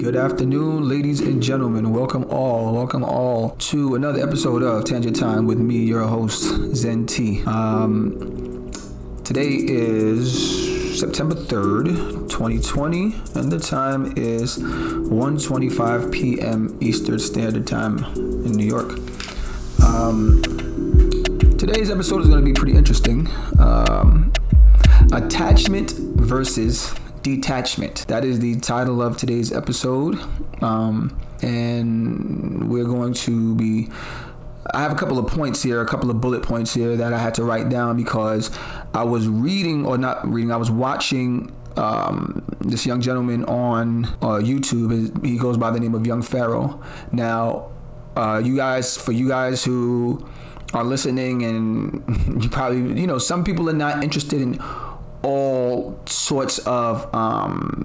Good afternoon, ladies and gentlemen. Welcome all to another episode of Tangent Time with me, your host, Zen T. Today is September 3rd, 2020, and the time is 1:25 p.m. Eastern Standard Time in New York. Today's episode is going to be pretty interesting. Attachment versus detachment. That is the title of today's episode, and we're going to be I have a couple of bullet points here that I had to write down because I was watching this young gentleman on YouTube. He goes by the name of Young Pharaoh. Now you guys who are listening, and you probably, some people are not interested in all sorts of vloggers,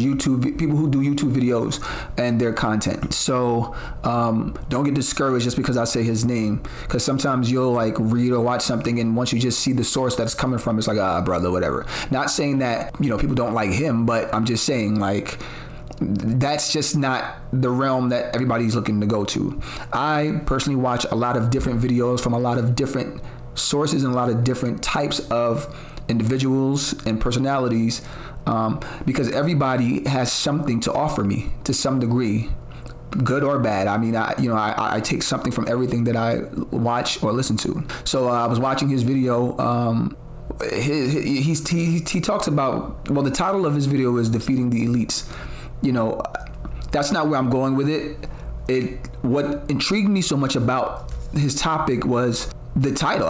YouTube people who do YouTube videos and their content. So don't get discouraged just because I say his name, because sometimes you'll read or watch something, and once you just see the source that's coming from, it's brother, whatever. Not saying that people don't like him, but I'm just saying that's just not the realm that everybody's looking to go to. I personally watch a lot of different videos from a lot of different sources and a lot of different types of individuals and personalities, because everybody has something to offer me to some degree, good or bad. I take something from everything that I watch or listen to. So I was watching his video. He talks about, the title of his video is Defeating the Elites. That's not where I'm going with it. What intrigued me so much about his topic was the title.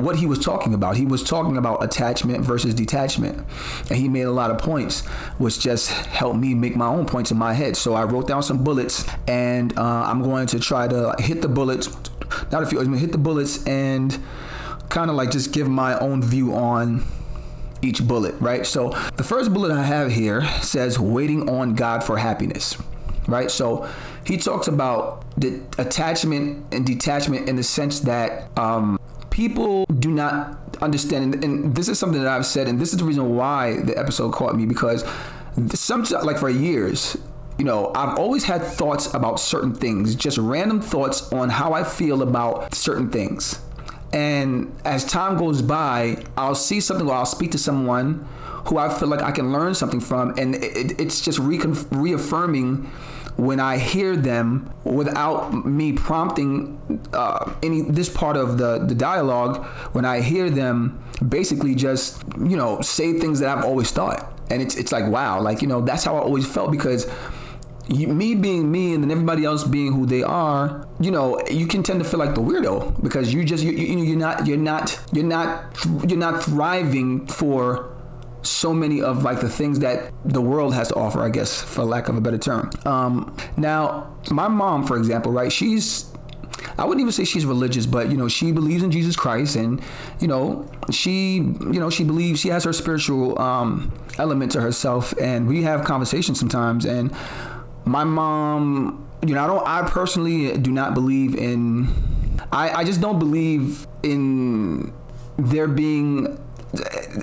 What he was talking about. He was talking about attachment versus detachment, and he made a lot of points, which just helped me make my own points in my head. So I wrote down some bullets, and I'm going to try to hit the bullets and kind of just give my own view on each bullet, right? So the first bullet I have here says waiting on God for happiness, right? So he talks about the attachment and detachment in the sense that people do not understand, and this is something that I've said, and this is the reason why the episode caught me, because sometimes, for years, I've always had thoughts about certain things, just random thoughts on how I feel about certain things. And as time goes by, I'll see something or I'll speak to someone who I feel like I can learn something from, and it's just reaffirming when I hear them without me prompting this part of the dialogue. When I hear them basically just say things that I've always thought, and it's wow, that's how I always felt, because me being me and then everybody else being who they are, you can tend to feel like the weirdo, because you're not thriving for so many of the things that the world has to offer, I guess, for lack of a better term. Now, my mom, for example, right? I wouldn't even say she's religious, but she believes in Jesus Christ, and she believes, she has her spiritual element to herself, and we have conversations sometimes, and my mom, I personally do not believe in, I just don't believe in there being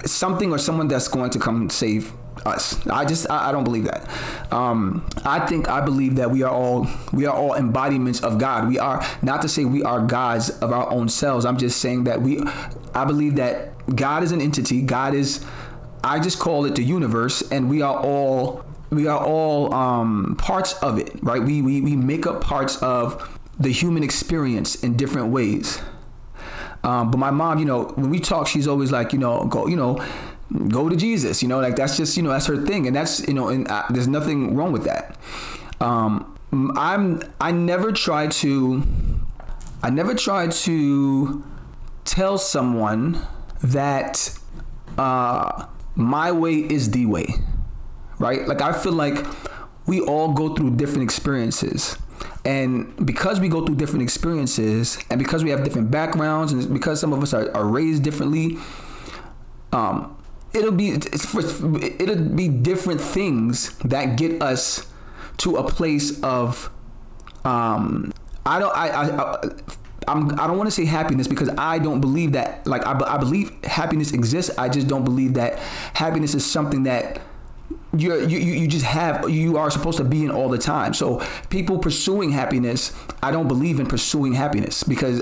something or someone that's going to come save us. I don't believe that. I believe that we are all embodiments of God. We are, not to say we are gods of our own selves. I'm just saying that I believe that God is an entity. God is, I just call it the universe, and we are all parts of it, right? We make up parts of the human experience in different ways. But my mom, when we talk, she's always go to Jesus, that's just, that's her thing. And that's, and there's nothing wrong with that. I never try to tell someone that my way is the way, right? I feel like we all go through different experiences. And because we go through different experiences, and because we have different backgrounds, and because some of us are raised differently, it'll be different things that get us to a place of I don't want to say happiness, because I don't believe that. I believe happiness exists. I just don't believe that happiness is something that you are supposed to be in all the time. So people pursuing happiness, I don't believe in pursuing happiness, because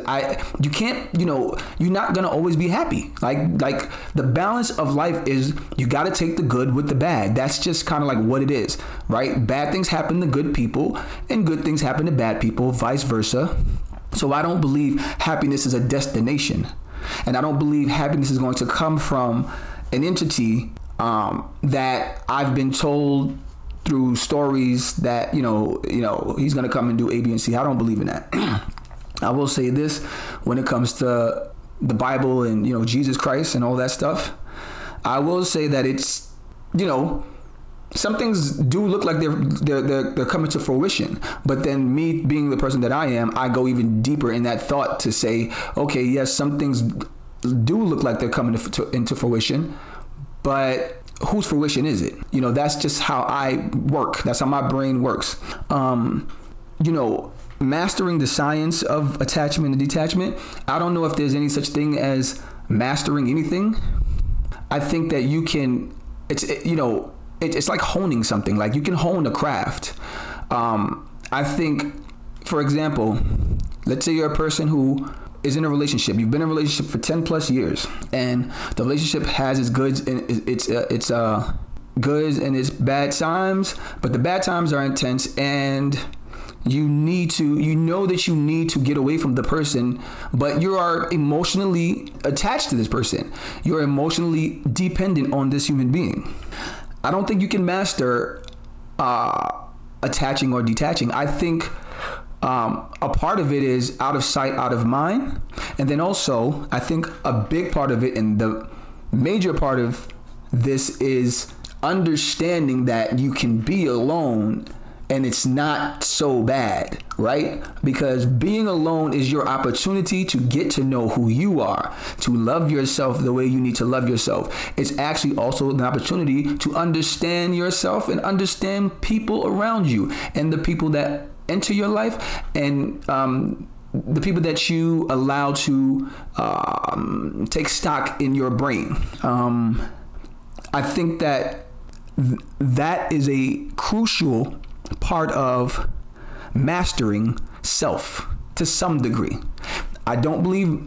you can't, you're not gonna always be happy. Like the balance of life is, you gotta take the good with the bad. That's just kind of like what it is, right? Bad things happen to good people and good things happen to bad people, vice versa. So I don't believe happiness is a destination, and I don't believe happiness is going to come from an entity that I've been told through stories that, he's going to come and do A, B, and C. I don't believe in that. I will say this, when it comes to the Bible and, Jesus Christ and all that stuff, I will say that it's, some things do look like they're coming to fruition, but then me being the person that I am, I go even deeper in that thought to say, okay, yes, some things do look like they're coming into fruition, but whose fruition is it? That's just how I work. That's how my brain works. Mastering the science of attachment and detachment. I don't know if there's any such thing as mastering anything. I think that you can. It's like honing something. Like, you can hone a craft. I think, for example, let's say you're a person who is in a relationship. You've been in a relationship for 10 plus years, and the relationship has its goods and its bad times, but the bad times are intense, and you need to get away from the person, but you are emotionally attached to this person. You're emotionally dependent on this human being. I don't think you can master attaching or detaching. I think a part of it is out of sight, out of mind. And then also, I think a big part of it, and the major part of this, is understanding that you can be alone and it's not so bad, right? Because being alone is your opportunity to get to know who you are, to love yourself the way you need to love yourself. It's actually also an opportunity to understand yourself and understand people around you and the people that enter your life, and the people that you allow to take stock in your brain. I think that that is a crucial part of mastering self to some degree. I don't believe,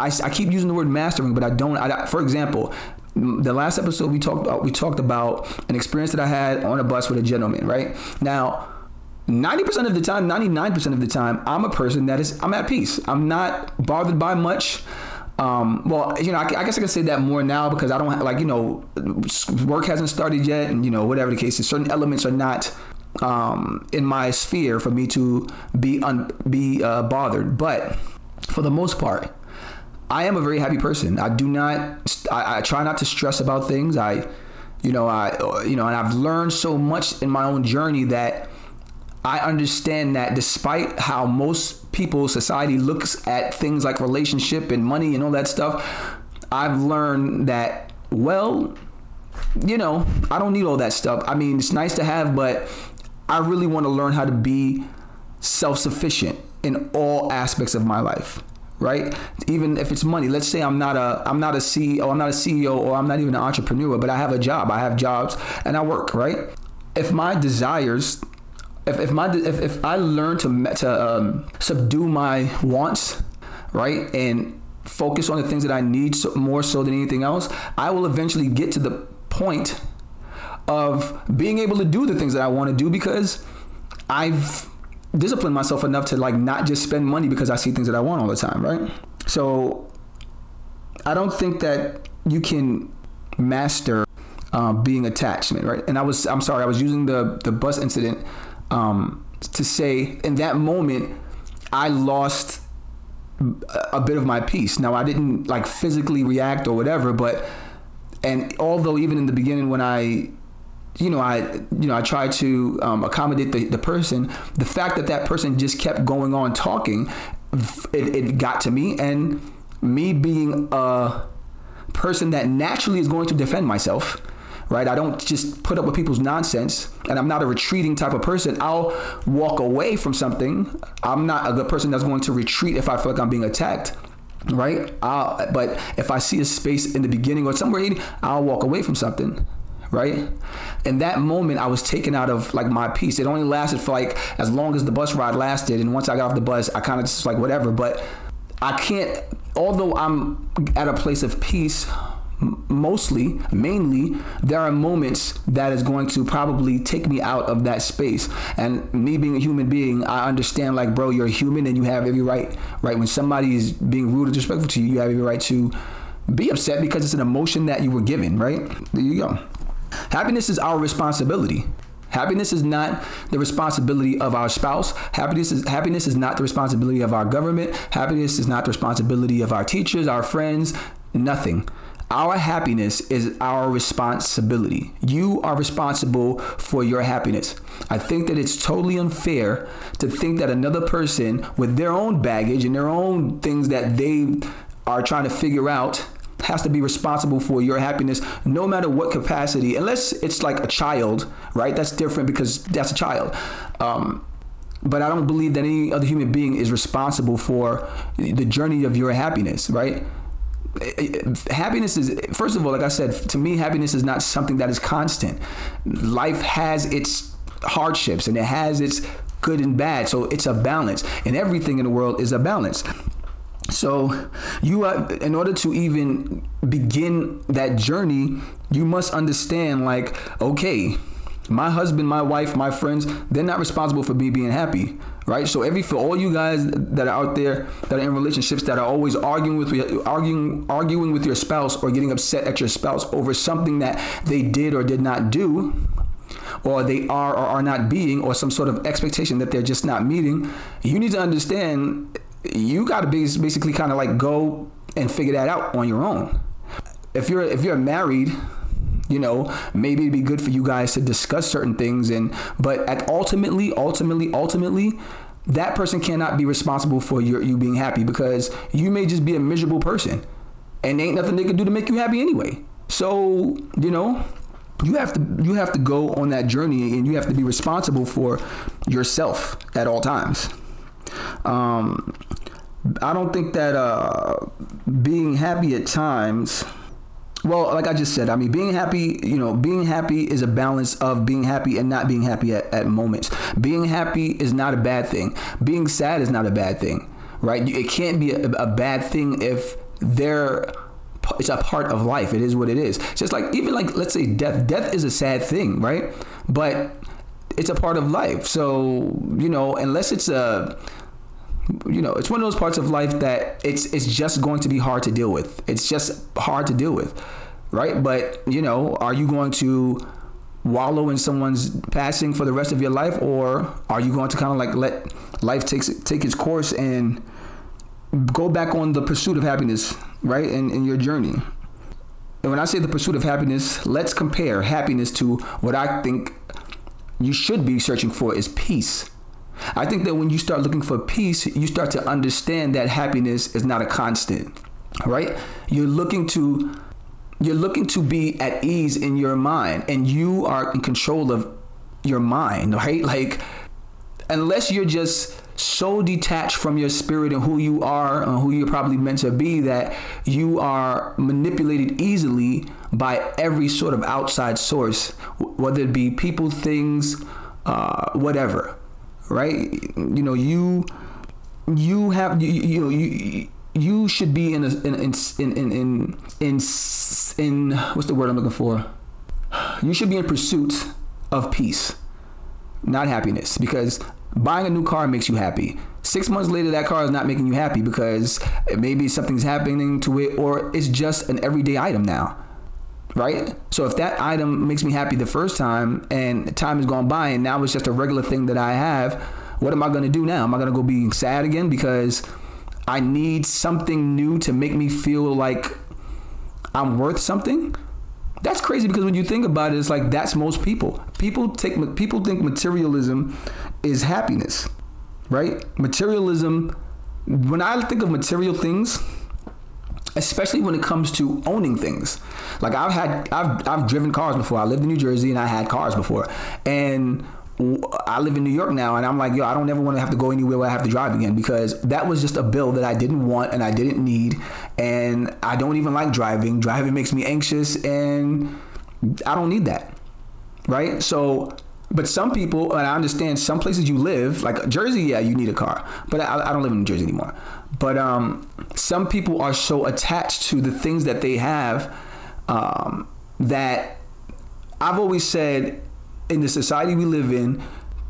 I keep using the word mastering, but I don't. For example, the last episode we talked about an experience that I had on a bus with a gentleman. Right now, 90% of the time, 99% of the time, I'm a person that is, I'm at peace. I'm not bothered by much. I guess I can say that more now, because I don't, work hasn't started yet, and whatever the case is, certain elements are not in my sphere for me to be bothered. But for the most part, I am a very happy person. I try not to stress about things. And I've learned so much in my own journey that I understand that despite how most people, society looks at things like relationship and money and all that stuff, I've learned that, I don't need all that stuff. I mean, it's nice to have, but I really want to learn how to be self-sufficient in all aspects of my life, right? Even if it's money. Let's say I'm not a CEO, or I'm not even an entrepreneur, but I have a job. I have jobs and I work, right? If my desires... If I learn to subdue my wants, right, and focus on the things that I need more so than anything else, I will eventually get to the point of being able to do the things that I want to do, because I've disciplined myself enough to not just spend money because I see things that I want all the time, right? So I don't think that you can master being attachment, right? And I was using the bus incident to say, in that moment, I lost a bit of my peace. Now, I didn't physically react or whatever, and although even in the beginning when I tried to accommodate the person, the fact that person just kept going on talking, it got to me, and me being a person that naturally is going to defend myself, right? I don't just put up with people's nonsense, and I'm not a retreating type of person. I'll walk away from something. I'm not a good person that's going to retreat if I feel like I'm being attacked, right? But if I see a space in the beginning or somewhere, I'll walk away from something, right? In that moment, I was taken out of like my peace. It only lasted for like as long as the bus ride lasted. And once I got off the bus, I kind of just like whatever. But I can't, although I'm at a place of peace, mainly, there are moments that is going to probably take me out of that space. And me being a human being, I understand, like, bro, you're human and you have every right? When somebody is being rude or disrespectful to you, you have every right to be upset because it's an emotion that you were given, right? There you go. Happiness is our responsibility. Happiness is not the responsibility of our spouse. Happiness is not the responsibility of our government. Happiness is not the responsibility of our teachers, our friends, nothing. Our happiness is our responsibility. You are responsible for your happiness. I think that it's totally unfair to think that another person with their own baggage and their own things that they are trying to figure out has to be responsible for your happiness, no matter what capacity, unless it's like a child, right? That's different because that's a child. But I don't believe that any other human being is responsible for the journey of your happiness, right? Happiness is, first of all, like I said, to me, happiness is not something that is constant. Life has its hardships and it has its good and bad. So it's a balance, and everything in the world is a balance. So you are, in order to even begin that journey, you must understand, like, okay, my husband, my wife, my friends, they're not responsible for me being happy, right? So for all you guys that are out there that are in relationships that are always arguing with your spouse or getting upset at your spouse over something that they did or did not do, or they are or are not being, or some sort of expectation that they're just not meeting, you need to understand you got to basically kind of like go and figure that out on your own. If you're married, you know, maybe it'd be good for you guys to discuss certain things, but ultimately, that person cannot be responsible for you being happy, because you may just be a miserable person, and ain't nothing they can do to make you happy anyway. So, you know, you have to go on that journey, and you have to be responsible for yourself at all times. I don't think that being happy at times. Well, like I just said, I mean, being happy is a balance of being happy and not being happy at moments. Being happy is not a bad thing. Being sad is not a bad thing, right? It can't be a bad thing if it's a part of life. It is what it is. Just like, even like, let's say death. Death is a sad thing, right? But it's a part of life. So, you know, unless it's it's one of those parts of life that it's just going to be hard to deal with. It's just hard to deal with, right? But, you know, are you going to wallow in someone's passing for the rest of your life, or are you going to kind of like let life take its course and go back on the pursuit of happiness, right? In your journey. And when I say the pursuit of happiness, let's compare happiness to what I think you should be searching for is peace. I think that when you start looking for peace, you start to understand that happiness is not a constant, right? You're looking to be at ease in your mind, and you are in control of your mind, right? Like, unless you're just so detached from your spirit and who you are and who you're probably meant to be that you are manipulated easily by every sort of outside source, whether it be people, things, whatever. Right? You know, you should be in what's the word I'm looking for? You should be in pursuit of peace, not happiness, because buying a new car makes you happy. 6 months later, that car is not making you happy because maybe something's happening to it, or it's just an everyday item now. Right? So if that item makes me happy the first time, and time has gone by and now it's just a regular thing that I have, what am I going to do now? Am I going to go being sad again? Because I need something new to make me feel like I'm worth something? That's crazy, because when you think about it, it's like that's most people. People think materialism is happiness, right? Materialism, when I think of material things, especially when it comes to owning things. Like I've driven cars before. I lived in New Jersey and I had cars before. And I live in New York now, and I'm like, yo, I don't ever want to have to go anywhere where I have to drive again, because that was just a bill that I didn't want and I didn't need. And I don't even like driving. Driving makes me anxious, and I don't need that, right? So, but some people, and I understand some places you live, like Jersey, yeah, you need a car. But I don't live in New Jersey anymore. But some people are so attached to the things that they have that I've always said in the society we live in,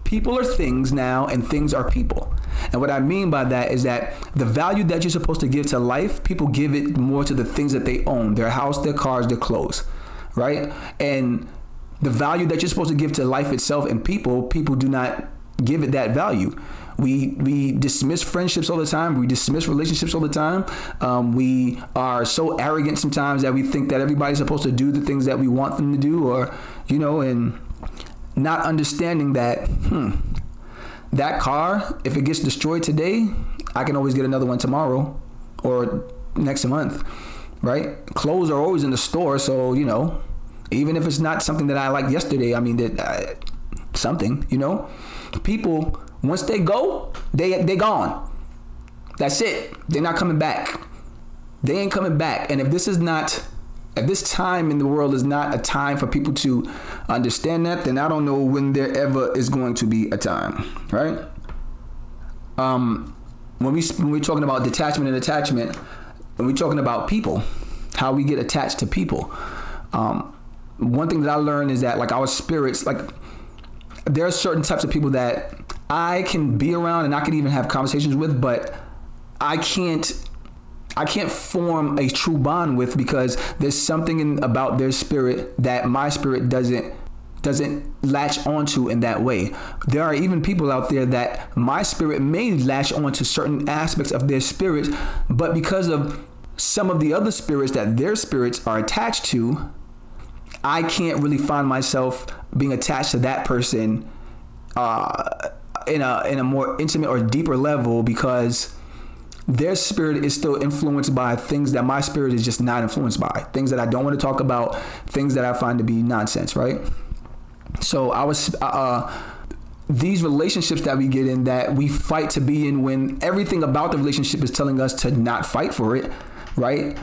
people are things now and things are people. And what I mean by that is that the value that you're supposed to give to life, people give it more to the things that they own, their house, their cars, their clothes, right? And the value that you're supposed to give to life itself and people, people do not give it that value. We dismiss friendships all the time. We dismiss relationships all the time. We are so arrogant sometimes that we think that everybody's supposed to do the things that we want them to do, or, you know, and not understanding that, that car, if it gets destroyed today, I can always get another one tomorrow or next month, right? Clothes are always in the store. So, you know, even if it's not something that I liked yesterday, I mean, something, you know, people, once they go, they gone. That's it. They're not coming back. They ain't coming back. And if this is not, if this time in the world is not a time for people to understand that, then I don't know when there ever is going to be a time, right? When we're talking about detachment and attachment, and we're talking about people, how we get attached to people. One thing that I learned is that, like, our spirits, like, there are certain types of people that I can be around and I can even have conversations with, but I can't form a true bond with, because there's something about their spirit that my spirit doesn't latch onto in that way. There are even people out there that my spirit may latch onto certain aspects of their spirits, but because of some of the other spirits that their spirits are attached to, I can't really find myself being attached to that person in a more intimate or deeper level, because their spirit is still influenced by things that my spirit is just not influenced by, things that I don't want to talk about, things that I find to be nonsense, right? So I was these relationships that we get in, that we fight to be in, when everything about the relationship is telling us to not fight for it, right?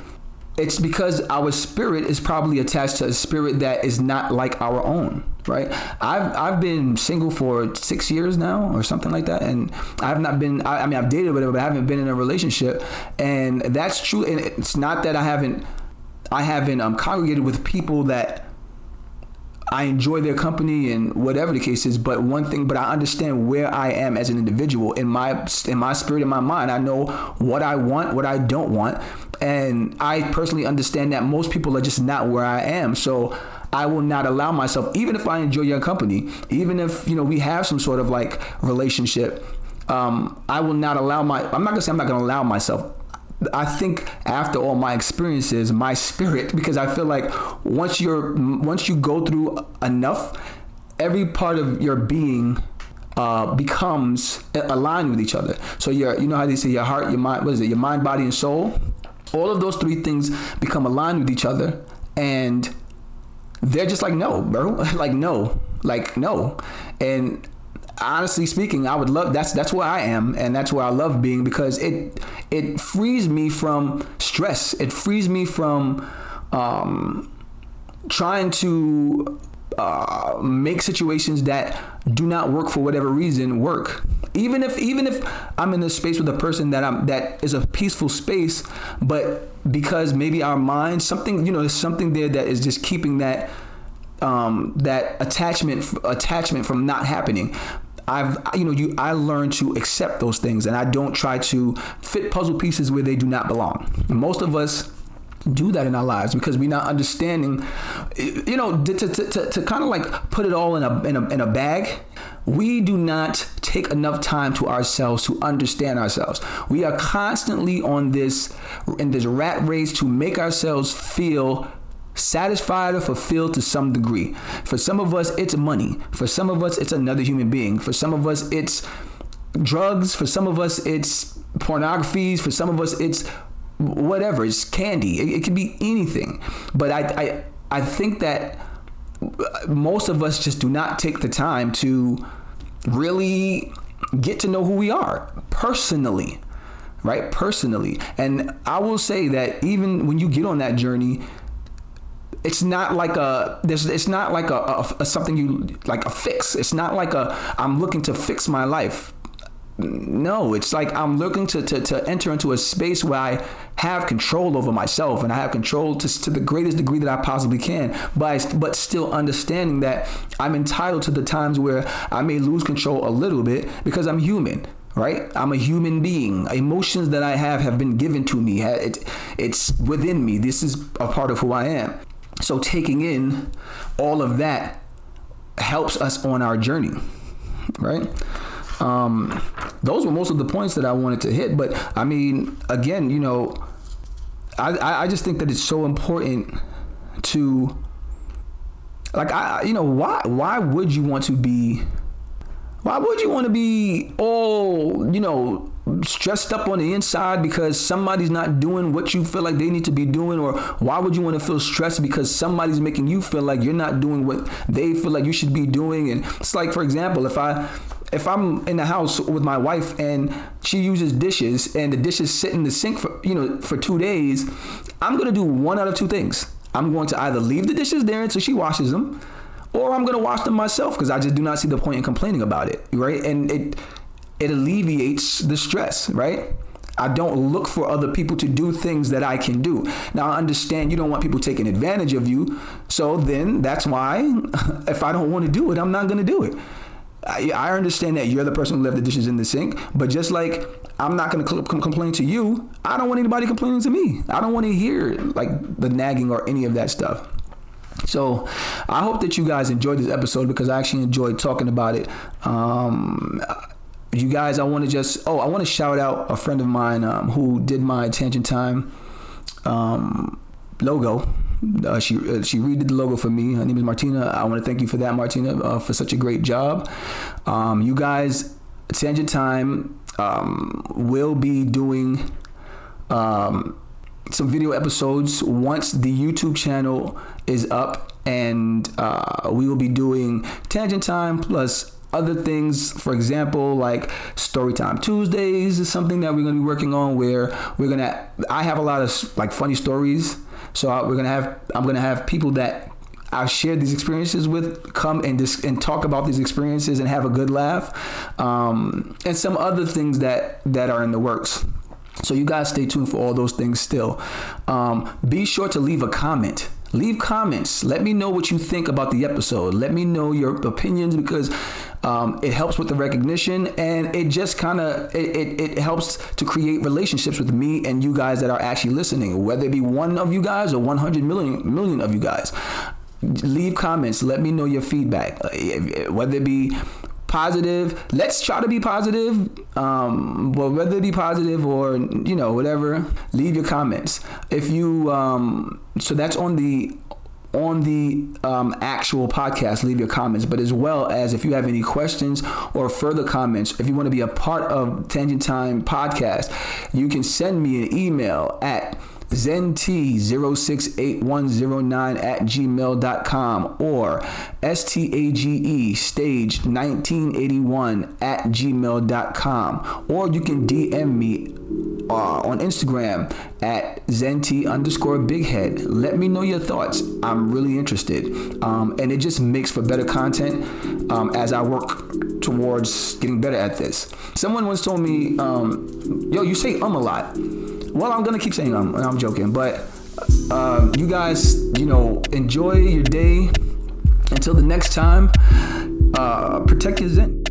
It's because our spirit is probably attached to a spirit that is not like our own, right? I've been single for 6 years now or something like that, and I've not been, I mean, I've dated or whatever, but I haven't been in a relationship, and that's true. And it's not that I haven't congregated with people that I enjoy their company and whatever the case is, but I understand where I am as an individual in my spirit, in my mind. I know what I want, what I don't want. And I personally understand that most people are just not where I am. So I will not allow myself, even if I enjoy your company, even if, you know, we have some sort of like relationship, I'm not going to allow myself. I think after all my experiences, my spirit, because I feel like once you go through enough, every part of your being becomes aligned with each other. So you know how they say your heart, your mind, your mind, body, and soul. All of those three things become aligned with each other, and they're just like, no, bro, like no. And honestly speaking, I would love, that's where I am, and that's where I love being, because it frees me from stress. It frees me from trying to make situations that do not work for whatever reason work. Even if I'm in a space with a person that is a peaceful space, but because maybe our mind, something, you know, there's something there that is just keeping that that attachment from not happening. I learn to accept those things, and I don't try to fit puzzle pieces where they do not belong. Most of us do that in our lives because we're not understanding, you know, to kind of like put it all in a bag. We do not take enough time to ourselves to understand ourselves. We are constantly in this rat race to make ourselves feel satisfied or fulfilled to some degree. For some of us, it's money. For some of us, it's another human being. For some of us, it's drugs. For some of us, it's pornography. For some of us, it's whatever. It's candy. It could be anything. But I think that most of us just do not take the time to really get to know who we are personally, right? Personally. And I will say that even when you get on that journey, It's not like a, it's not like a something you, like a fix. It's not like a, I'm looking to fix my life. No, it's like I'm looking to enter into a space where I have control over myself and I have control to the greatest degree that I possibly can, but still understanding that I'm entitled to the times where I may lose control a little bit because I'm human, right? I'm a human being. Emotions that I have been given to me. It's within me. This is a part of who I am. So taking in all of that helps us on our journey, right? Those were most of the points that I wanted to hit, but I mean, again, you know, I just think that it's so important to, like, why would you want to be all, you know, stressed up on the inside because somebody's not doing what you feel like they need to be doing? Or why would you want to feel stressed because somebody's making you feel like you're not doing what they feel like you should be doing? And it's like, for example, if I'm in the house with my wife and she uses dishes and the dishes sit in the sink for 2 days, I'm going to do one out of two things. I'm going to either leave the dishes there until she washes them, or I'm going to wash them myself because I just do not see the point in complaining about it, right? And it alleviates the stress, right? I don't look for other people to do things that I can do. Now, I understand you don't want people taking advantage of you, so then that's why if I don't want to do it, I'm not going to do it. I understand that you're the person who left the dishes in the sink, but just like I'm not going to complain to you, I don't want anybody complaining to me. I don't want to hear like the nagging or any of that stuff. So I hope that you guys enjoyed this episode because I actually enjoyed talking about it. You guys, I want to shout out a friend of mine who did my Tangent Time logo. She redid the logo for me. Her name is Martina. I want to thank you for that, Martina, for such a great job. You guys, Tangent Time will be doing some video episodes once the YouTube channel is up, and we will be doing Tangent Time plus other things. For example, like Storytime Tuesdays is something that we're going to be working on, where I have a lot of like funny stories. So I'm going to have people that I've shared these experiences with come and talk about these experiences and have a good laugh. And some other things that are in the works. So you guys stay tuned for all those things still. Be sure to leave a comment. Leave comments. Let me know what you think about the episode. Let me know your opinions, because it helps with the recognition, and it just kind of it helps to create relationships with me and you guys that are actually listening, whether it be one of you guys or 100 million of you guys. Leave comments. Let me know your feedback, whether it be positive. Let's try to be positive. But whether it be positive or, you know, whatever, leave your comments. If you so that's on the actual podcast, leave your comments. But as well as if you have any questions or further comments, if you want to be a part of Tangent Time podcast, you can send me an email at zenT068109@gmail.com or staged1981@gmail.com, or you can DM me on Instagram at ZenT_bighead. Let me know your thoughts. I'm really interested, and it just makes for better content as I work towards getting better at this. Someone once told me, "Yo, you say a lot." Well, I'm gonna keep saying and I'm joking, but you guys, you know, enjoy your day. Until the next time, protect your Zen.